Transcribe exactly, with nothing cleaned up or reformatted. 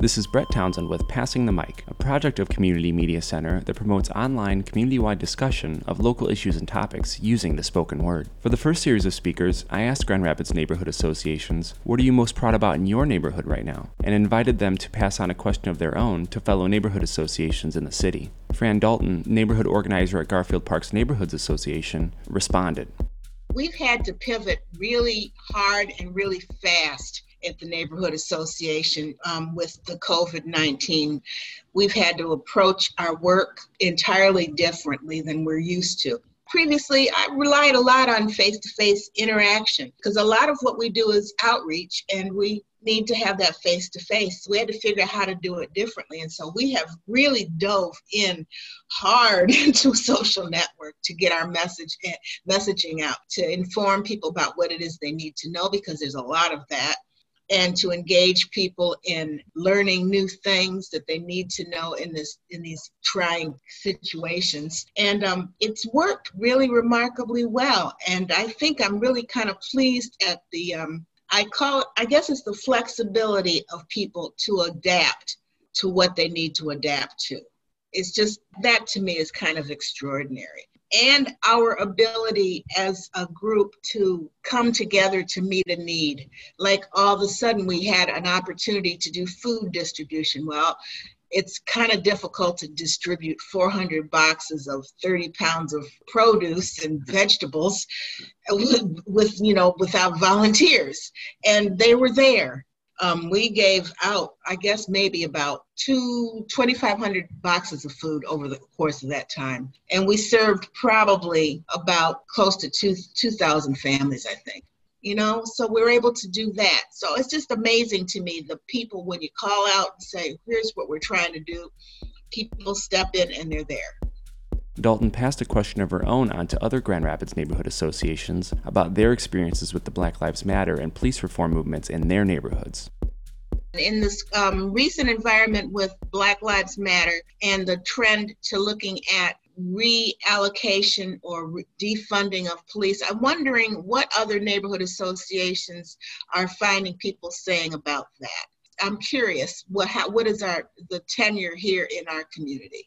This is Brett Townsend with Passing the Mic, a project of Community Media Center that promotes online, community-wide discussion of local issues and topics using the spoken word. For the first series of speakers, I asked Grand Rapids Neighborhood Associations, what are you most proud about in your neighborhood right now? And invited them to pass on a question of their own to fellow neighborhood associations in the city. Fran Dalton, neighborhood organizer at Garfield Park Neighborhoods Association, responded. We've had to pivot really hard and really fast at the Neighborhood Association um, with the COVID nineteen. We've had to approach our work entirely differently than we're used to. Previously, I relied a lot on face-to-face interaction because a lot of what we do is outreach, and we need to have that face-to-face. We had to figure out how to do it differently, and so we have really dove in hard into social network to get our message messaging out, to inform people about what it is they need to know, because there's a lot of that, and to engage people in learning new things that they need to know in this in these trying situations. And um, it's worked really remarkably well. And I think I'm really kind of pleased at the, um, I call it, I guess it's the flexibility of people to adapt to what they need to adapt to. It's just, that to me is kind of extraordinary. And our ability as a group to come together to meet a need. Like all of a sudden we had an opportunity to do food distribution. Well, it's kind of difficult to distribute four hundred boxes of thirty pounds of produce and vegetables with, with you know, without volunteers. And they were there. Um, we gave out, I guess, maybe about two, twenty-five hundred boxes of food over the course of that time. And we served probably about close to two, 2,000 families, I think. You know, so we're able to do that. So it's just amazing to me, the people, when you call out and say, here's what we're trying to do, people step in and they're there. Dalton passed a question of her own on to other Grand Rapids neighborhood associations about their experiences with the Black Lives Matter and police reform movements in their neighborhoods. In this um, recent environment with Black Lives Matter and the trend to looking at reallocation or re- defunding of police, I'm wondering what other neighborhood associations are finding people saying about that. I'm curious, what, how, what is our the tenure here in our community?